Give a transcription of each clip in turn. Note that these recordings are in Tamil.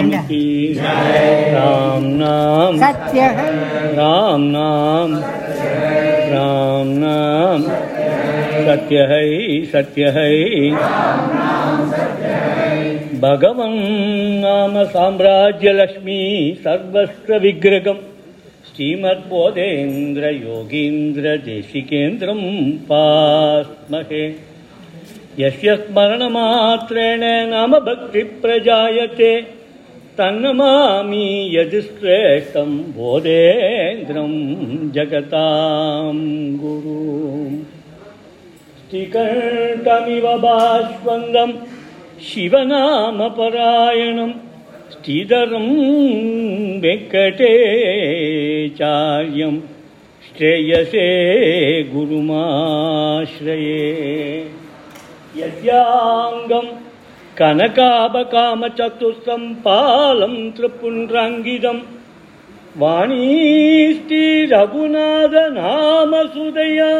राम की जय। सत्य है राम नाम, राम नाम सत्य है, सत्य है भगवं नाम साम्राज्य लक्ष्मी सर्वस्त्र विग्रहम् श्रीमद् बोधेन्द्र योगीन्द्र देशिकेन्द्रं पास्महे। यस्य स्मरणमात्रेण नाम भक्ति प्रजायते, तन्नमामि यदिश्रेष्ठं बोधेन्द्रं जगतां गुरुं। स्थिकर्तमिव भास्वन्दं शिवनामपरायणं ஸ்ரீதரம் வெங்கடேசார்யம் ஸ்ரேயசே குருமாஶ்ரயே। யத்யாங்கம் கனகாபகாமசதுஷ்டம் பாலம் த்ரிபுண்ட்ராங்கிதம் வாணீஸ்ரீ ரகுநாதநாமசுதயா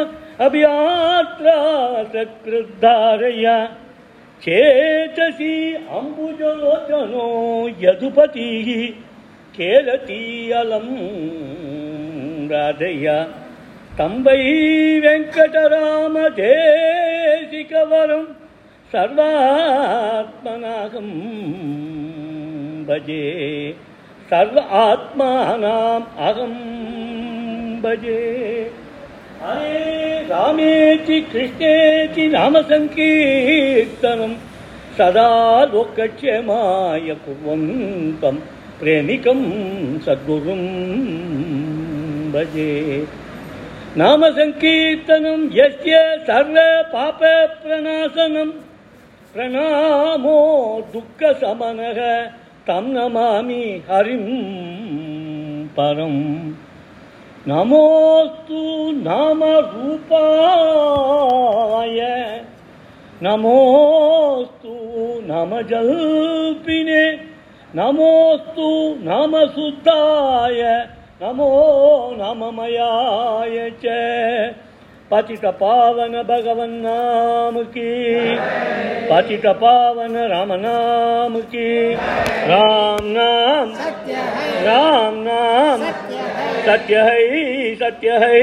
அபியாத்ரா சக்ருத்தாரயா चेतसी अंबुजलोचनो यदुपति केलतीयलं राधया। तंबै वेंकटरामदेशिकवरं सर्वात्मनां भजे, सर्व आत्मानां अहं भजे। हरे रामेति कृष्णेति नामसंकीर्तनं सदा लोकक्षेमाय कुर्वन्तं प्रेमिकं सद्गुरुं भजे। नामसंकीर्तनं यस्य सर्वपापप्रणाशनं प्रणामो दुःखशमनः, तं नमामि हरिं परम्। नमोस्तु नामरूपाय, नमोस्तु नामजल्पिने, नमोस्तु नामशुद्धाय, नमो नाममयाय च। पतितपावन भगवन्नाम की, पतितपावन रामनाम की। राम नाम सत्य है, राम नाम सत्य है, सत्य है।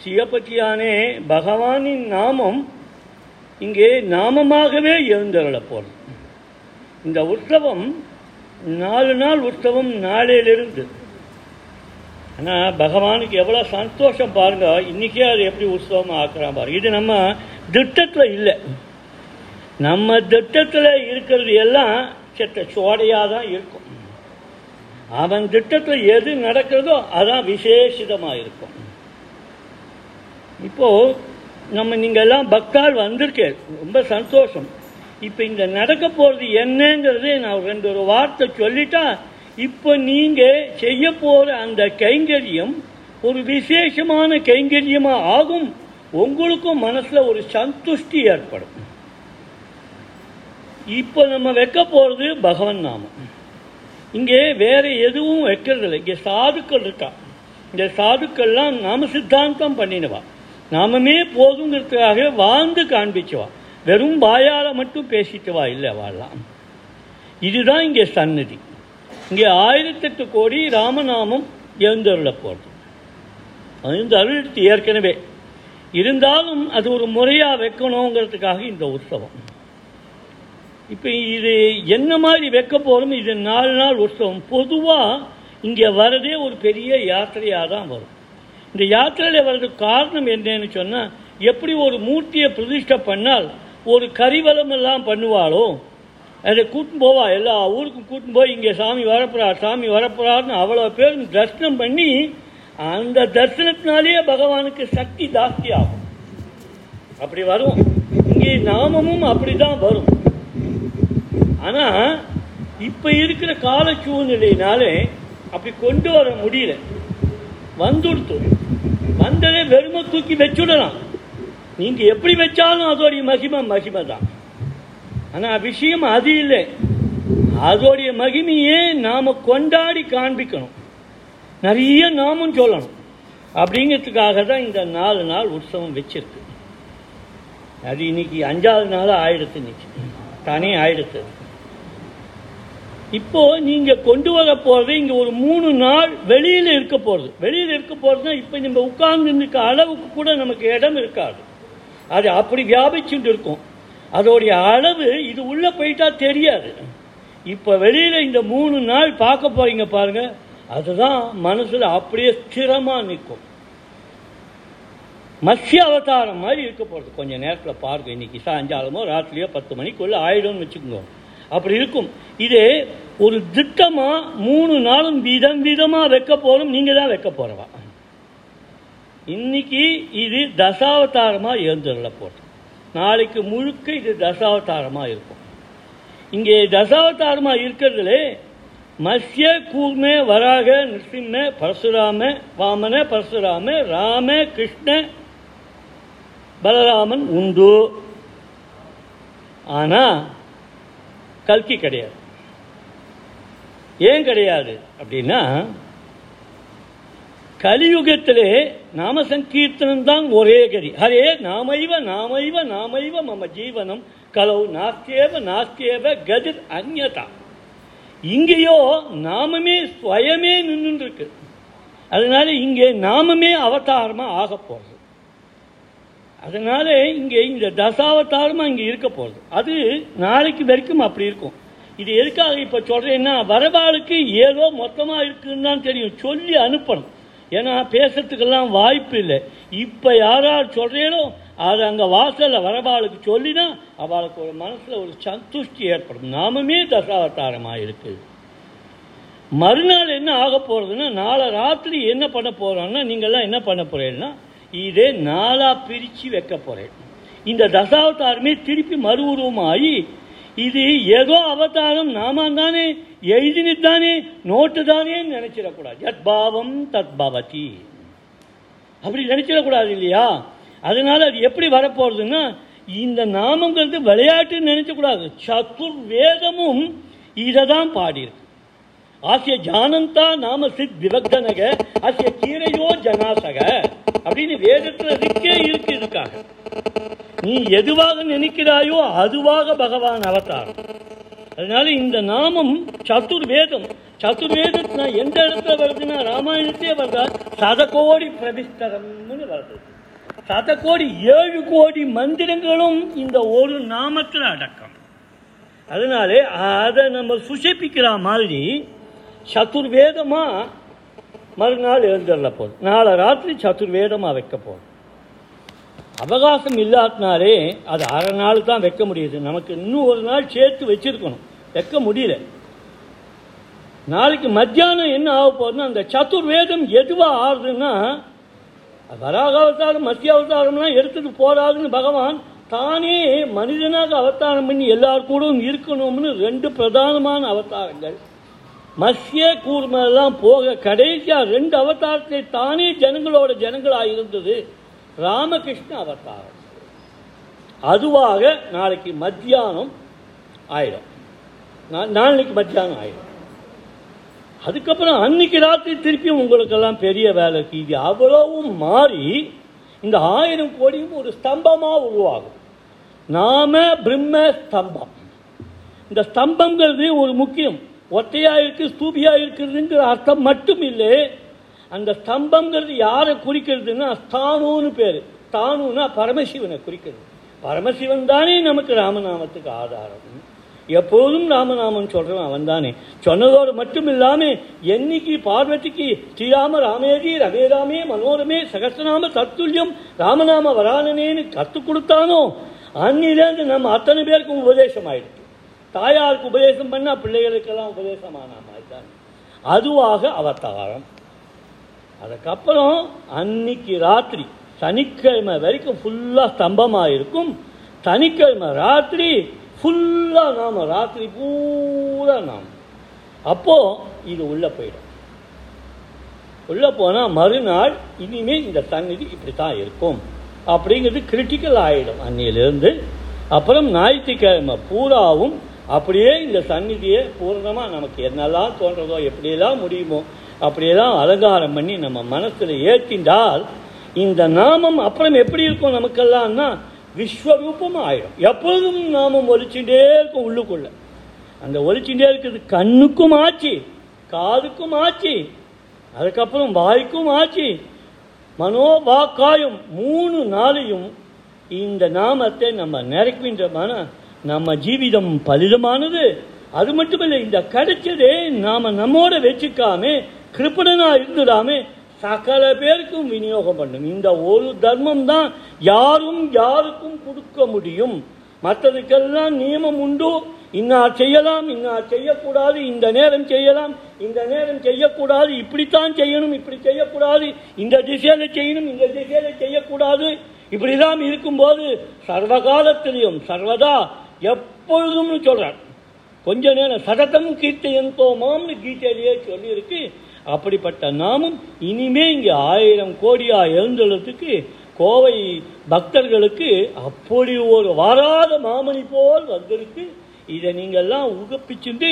ஸ்ரீயப்பச்சியானே பகவானின் நாமம் இங்கே நாமமாகவே எழுந்தருளப்போம். இந்த உற்சவம் 4 நாள் உற்சவம் நாளையிலிருந்து. ஆனால் பகவானுக்கு எவ்வளோ சந்தோஷம் பாருங்கள், இன்றைக்கே அது எப்படி உற்சவமாக ஆக்குறான் பாருங்கள். இது நம்ம திட்டத்தில் இல்லை, நம்ம திட்டத்தில் இருக்கிறது எல்லாம் சற்று சோடையாக தான் இருக்கும். அவன் திட்டத்தில் எது நடக்கிறதோ அதான் விசேஷிதமாக இருக்கும். இப்போது நம்ம நீங்கள் எல்லாம் பக்தால் வந்திருக்கே, ரொம்ப சந்தோஷம். இப்போ இந்த நடக்க போகிறது என்னங்கிறதே நான் 2 வார்த்தை சொல்லிட்டா, இப்போ நீங்கள் செய்ய போகிற அந்த கைங்கரியம் ஒரு விசேஷமான கைங்கரியமாக ஆகும். உங்களுக்கும் மனசில் ஒரு சந்துஷ்டி ஏற்படும். இப்போ நம்ம வைக்க போகிறது பகவன் நாமம். இங்கே வேறு எதுவும் வைக்கிறதில்லை. இங்கே சாதுக்கள் இருக்கா, இந்த சாதுக்கள்லாம் நாம சித்தாந்தம் பண்ணினவா, நாமமே போதுங்கிறதுக்காக வாழ்ந்து காண்பிச்சுவா, வெறும் வாயால் மட்டும் பேசிட்டுவா இல்லை வாழலாம். இதுதான் இங்கே சன்னதி. இங்கே 1008 கோடி ராமநாமம் எழுந்தருள போகிறது. எழுந்தருளிட்டு ஏற்கனவே இருந்தாலும் அது ஒரு முறையாக வைக்கணுங்கிறதுக்காக இந்த உற்சவம். இப்போ இது என்ன மாதிரி வைக்க போகிறோம்? இது 4 நாள் உற்சவம். பொதுவாக இங்கே வரதே ஒரு பெரிய யாத்திரையாக தான் வரும். இந்த யாத்திரையில் வர்றதுக்கு காரணம் என்னன்னு சொன்னால், எப்படி ஒரு மூர்த்தியை பிரதிஷ்டை பண்ணால் ஒரு கரிவலமெல்லாம் பண்ணுவாளோ, அதை கூட்டின்னு போவா, எல்லா ஊருக்கும் கூட்டின்னு போய் இங்கே சாமி வரப்போறார் சாமி வரப்போறாருன்னு அவ்வளோ பேரும் தரிசனம் பண்ணி, அந்த தரிசனத்தினாலேயே பகவானுக்கு சக்தி ஜாஸ்தி ஆகும். அப்படி வரும். இங்கே நாமமும் அப்படி தான் வரும். ஆனால் இப்போ இருக்கிற கால சூழ்நிலையினாலே அப்படி கொண்டு வர முடியல. வந்துடுத்து வந்ததே வெறுமை தூக்கி வச்சுடலாம். நீங்கள் எப்படி வச்சாலும் அதோடைய மகிமை தான். ஆனால் விஷயம் அது இல்லை, அதோடைய மகிமையே நாம் கொண்டாடி காண்பிக்கணும், நிறைய நாமும் சொல்லணும். அப்படிங்கிறதுக்காக தான் இந்த 4 நாள் உற்சவம் வச்சிருக்கு. அது இன்னைக்கு 5ஆவது நாளாக ஆயிடுத்து, இன்னைக்கு தானே ஆயிடுத்து. இப்போ நீங்க கொண்டு வர போறது இங்க ஒரு 3 நாள் வெளியில இருக்க போறது. வெளியில இருக்க போறதுன்னா இப்ப நம்ம உட்கார்ந்து இருக்க அளவுக்கு கூட நமக்கு இடம் இருக்காது, அது அப்படி வியாபிச்சுட்டு இருக்கும். அதோடைய அளவு இது உள்ள போயிட்டா தெரியாது. இப்ப வெளியில இந்த 3 நாள் பார்க்க போறீங்க பாருங்க, அதுதான் மனசுல அப்படியே ஸ்திரமா நிற்கும். மத்ஸ்ய அவதாரம் மாதிரி இருக்க போகிறது. கொஞ்சம் நேரத்தில் பாருங்க, இன்னைக்கு சாயங்காலமோ ராத்திரியோ 10 மணிக்குள்ளே ஆயிடும்னு வச்சுக்கோங்க, அப்படி இருக்கும். இது ஒரு திட்டமாக 3 நாளும் விதம் விதமாக வைக்க போகிறோம். நீங்கள் தான் வைக்க போகிறவா. இன்னைக்கு இது தசாவதாரமாக எழுந்துள்ள போகிறது, நாளைக்கு முழுக்க இது தசாவதாரமாக இருக்கும். இங்கே தசாவதாரமாக இருக்கிறதுல மத்ஸ்ய கூர்ம வராக நிருசிம்ம பரசுராம வாமன பரசுராம ராம கிருஷ்ண பலராமன் உண்டு. ஆனால் கல்கி கிடையாது. ஏன் கிடையாது அப்படின்னா, கலியுகத்திலே நாம சங்கீர்த்தனம் தான் ஒரே கதி. ஹரே நாமைவ நாமைவ நாமைவ மம ஜீவனம் கலௌ நாஸ்தியேவ நாஸ்தியேவ கதிர் அந்யதா. இங்கேயோ நாமமே ஸ்வயமே நின்று இருக்கு. அதனால இங்கே நாமமே அவதாரமாக ஆக போகிறது. அதனால இங்கே இந்த தசாவதாரமாக இங்கே இருக்க போகிறது. அது நாளைக்கு வரைக்கும் அப்படி இருக்கும். இது எதுக்காக இப்போ சொல்கிறேன்னா, வரவாளுக்கு ஏதோ மொத்தமாக இருக்குன்னு தான் தெரியும், சொல்லி அனுப்பணும். ஏன்னா பேசுறதுக்கெல்லாம் வாய்ப்பு இல்லை. இப்போ யாரார் சொல்கிறேனோ அது அங்கே வாசலில் வரவாளுக்கு சொல்லினா அவளுக்கு ஒரு மனசில் ஒரு சந்துஷ்டி ஏற்படும். நாமமே தசாவதாரமாக இருக்குது. மறுநாள் என்ன ஆக போகிறதுன்னா, நாளை ராத்திரி என்ன பண்ண போகிறோன்னா, நீங்கள்லாம் என்ன பண்ண போகிறீங்கன்னா, இதே நாளாக பிரித்து வைக்க போகிறேன். இந்த தசாவதாரமே திருப்பி மறு உருவமாகி இது ஏதோ அவதாரம் நாம தானே எழுதினதானே நோட்டு தானேன்னு நினச்சிடக்கூடாது. யத்பாவம் தத்பவதி அப்படி நினச்சிடக்கூடாது இல்லையா? அதனால் அது எப்படி வரப்போகிறதுன்னா, இந்த நாமங்கிறது விளையாட்டுன்னு நினச்சக்கூடாது. சத்துர் வேதமும் இதை தான் பாடியிருக்கு. ஆசிய ஜானந்தா நாம சித் விவக்தனக ஆசிய கீரையோ ஜனாசக அப்படின்னு வேதத்தில் அதுக்கே இருக்கு. இதுக்காக நீ எதுவாக நினைக்கிறாயோ அதுவாக பகவான் அவதாரம். அதனால இந்த நாமம் சதுர்வேதம். சதுர்வேதத்துல எந்த இடத்துல வருதுன்னா, ராமாயணத்தையே வருதா 100 கோடி பிரதிஷ்டரம்னு வருது. 100 கோடி 7 கோடி மந்திரங்களும் இந்த ஒரு நாமத்தில் அடக்கம். அதனாலே அதை நம்ம சுஷபிக்கிற மாதிரி சதுர்வேதமாக மறுநாள் எழுந்தள்ள போதும். நாளை ராத்திரி சதுர்வேதமாக வைக்க போதும். அவகாசம் இல்லாதனாலே அது அரை நாள் தான் வைக்க முடியுது. நமக்கு இன்னும் ஒரு நாள் சேர்த்து வச்சுருக்கணும், வைக்க முடியல. நாளைக்கு மத்தியானம் என்ன ஆக போகுதுன்னா, அந்த சதுர்வேதம் எதுவாக ஆறுதுன்னா, வராக அவதாரம் மத்திய அவதாரம்லாம் எடுத்துகிட்டு போறாதுன்னு பகவான் தானே மனிதனாக அவதாரம் பண்ணி எல்லாருக்கூடும் இருக்கணும்னு 2 பிரதானமான அவதாரங்கள் மத்ஸ்ய கூர்மெல்லாம் போக கடைசியாக 2 அவதாரத்தை தானே ஜனங்களோட ஜனங்களாக இருந்தது ராமகிருஷ்ண அவதாரம். அதுவாக நாளைக்கு மத்தியானம் ஆயிடும். நாளைக்கு மத்தியானம் ஆயிடும். அதுக்கப்புறம் அன்னைக்கு ராத்திரி திருப்பி உங்களுக்கெல்லாம் பெரிய வேலை. இது அவ்வளவும் மாறி இந்த 1000 கோடியும் ஒரு ஸ்தம்பமாக உருவாகும். நாம பிரம்ம ஸ்தம்பம். இந்த ஸ்தம்பங்கிறது ஒரு முக்கியம். ஒத்தையாக இருக்குது ஸ்தூபியாக இருக்குதுங்கிற அர்த்தம் மட்டும் இல்லை. அந்த ஸ்தம்பங்கிறது யாரை குறிக்கிறதுன்னா, ஸ்தானுன்னு பேர். ஸ்தானுன்னா பரமசிவனை குறிக்கிறது. பரமசிவன் தானே நமக்கு ராமநாமத்துக்கு ஆதாரம். எப்போதும் ராமநாமம் சொல்கிறவன் அவன் தானே. சொன்னதோடு மட்டும் இல்லாமல் என்னைக்கு பார்வதிக்கு ஸ்ரீராம ராமேஜி ரவே ராமே மனோரமே சகஸ்ரநாம தத்துல்யம் ராமநாம வரானனேன்னு கற்றுக் கொடுத்தானோ அன்னிலேருந்து நம்ம அத்தனை பேருக்கும் உபதேசம் ஆயிடுச்சு. தாயாருக்கு உபதேசம் பண்ணால் பிள்ளைகளுக்கெல்லாம் உபதேசமான மாதிரி தான். அதுவாக அவதாரம். அதுக்கப்புறம் அன்னைக்கு ராத்திரி சனிக்கிழமை வரைக்கும் ஃபுல்லாக ஸ்தம்பமாக இருக்கும். சனிக்கிழமை ராத்திரி ஃபுல்லாக நாம ராத்திரி பூரா நாம். அப்போது இது உள்ளே போயிடும். உள்ளே போனால் மறுநாள் இனிமேல் இந்த சந்நிதி இப்படி தான் இருக்கும் அப்படிங்கிறது கிரிட்டிக்கல் ஆகிடும் அன்னையிலேருந்து. அப்புறம் ஞாயிற்றுக்கிழமை பூராவும் அப்படியே இந்த சந்நிதியை பூர்ணமாக நமக்கு என்னெல்லாம் தோன்றதோ எப்படியெல்லாம் முடியுமோ அப்படியெல்லாம் அலங்காரம் பண்ணி நம்ம மனசில் ஏற்றின்றால் இந்த நாமம் அப்புறம் எப்படி இருக்கும் நமக்கெல்லாம்னா விஸ்வரூபமாக ஆயிடும். எப்பொழுதும் நாமம் ஒழிச்சுட்டே இருக்கும் உள்ளுக்குள்ளே. அந்த ஒலிச்சுட்டே இருக்குது. கண்ணுக்கும் ஆச்சு, காதுக்கும் ஆச்சு, அதுக்கப்புறம் வாய்க்கும் ஆச்சு, மனோவாக்காயும் மூணு நாளையும் இந்த நாமத்தை நம்ம நிறைக்கின்றமான நம்ம ஜீவிதம் பலிதமானது. அது மட்டுமில்லை, இந்த கிடைச்சதே நாம் நம்மோட வச்சுக்காமே கிருபணனாக இருந்துடாமே சகல பேருக்கும் விநியோகம் பண்ணும். இந்த ஒரு தர்மம் தான் யாரும் யாருக்கும் கொடுக்க முடியும். மற்றதுக்கெல்லாம் நியமம் உண்டு, இன்னா செய்யலாம், இன்னா செய்யக்கூடாது, இந்த நேரம் செய்யலாம், இந்த நேரம் செய்யக்கூடாது, இப்படித்தான் செய்யணும், இப்படி செய்யக்கூடாது, இந்த திசையில் செய்யணும், இந்த திசையில் செய்யக்கூடாது, இப்படிதான் இருக்கும்போது சர்வகாலத்திலையும் சர்வதா எப்பொழுதும்னு சொல்கிறார். கொஞ்ச நேரம் சததம் கீர்த்தயந்தோமாம்னு கீதையிலேயே சொல்லியிருக்கு. அப்படிப்பட்ட நாமும் இனிமே இங்கே 1000 கோடியாக எழுந்துள்ளதுக்கு கோவை பக்தர்களுக்கு அப்படி ஒரு வராத மாமணி போல் வந்திருக்கு. இதை நீங்கள்லாம் உகப்பிச்சுட்டு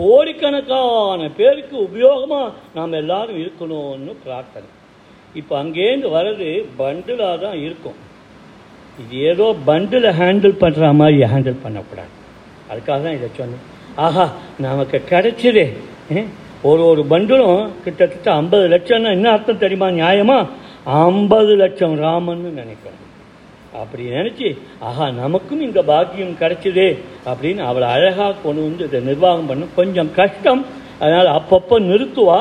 கோடிக்கணக்கான பேருக்கு உபயோகமாக நாம் எல்லாரும் இருக்கணும்னு பிரார்த்தனை. இப்போ அங்கேருந்து வர்றது பண்டிலாக தான் இருக்கும். இது ஏதோ பண்டில் ஹேண்டில் பண்ணுற மாதிரி ஹேண்டில் பண்ணக்கூடாது. அதுக்காக தான் இதை சொன்னேன். ஆஹா, நமக்கு கிடைச்சதே ஒரு பண்டிலும் கிட்டத்தட்ட 50 லட்சம்னா என்ன அர்த்தம் தெரியுமா? நியாயமா 50 லட்சம் ராமன்னு நினைக்கிறோம். அப்படி நினச்சி ஆஹா நமக்கும் இந்த பாக்கியம் கிடைச்சதே அப்படின்னு அவளை அழகாக கொண்டு வந்து இதை நிர்வாகம் பண்ண கொஞ்சம் கஷ்டம். அதனால் அப்பப்போ நிறுத்துவா.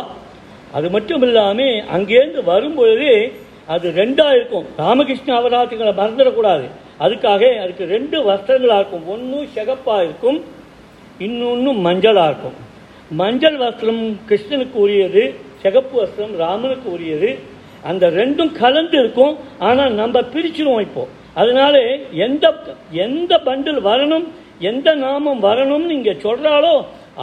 அது மட்டும் இல்லாமல் அங்கேருந்து வரும்பொழுதே அது ரெண்டாக இருக்கும். ராமகிருஷ்ண அவதாரத்துகளை மறந்துடக்கூடாது. அதுக்காக அதுக்கு 2 வஸ்திரங்களாக இருக்கும். ஒன்றும் சிகப்பாக இருக்கும், இன்னொன்று மஞ்சளாக இருக்கும். மஞ்சள் வஸ்திரம் கிருஷ்ணனுக்கு உரியது, சிகப்பு வஸ்திரம் ராமனுக்கு உரியது. அந்த ரெண்டும் கலந்து இருக்கும். ஆனால் நம்ம பிரிச்சுருவோம் இப்போது. அதனால எந்த பண்டில் வரணும், எந்த நாமம் வரணும்னு இங்கே சொல்கிறாலோ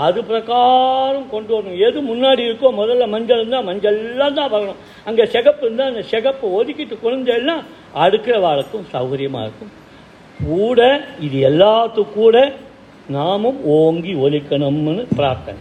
அது பிரகாரம் கொண்டு வரணும். எது முன்னாடி இருக்கோ முதல்ல மஞ்சள் இருந்தால் மஞ்சள்லாம் தான் வரணும். அங்கே சிகப்பு இருந்தால் அந்த சிகப்பு ஒதுக்கிட்டு குழந்தைலாம் அடுக்கிற வாழ்க்கும் சௌகரியமாக இருக்கும். கூட இது எல்லாத்துக்கும் கூட நாமும் ஓங்கி ஒலிக்கணும்னு பிரார்த்தனை.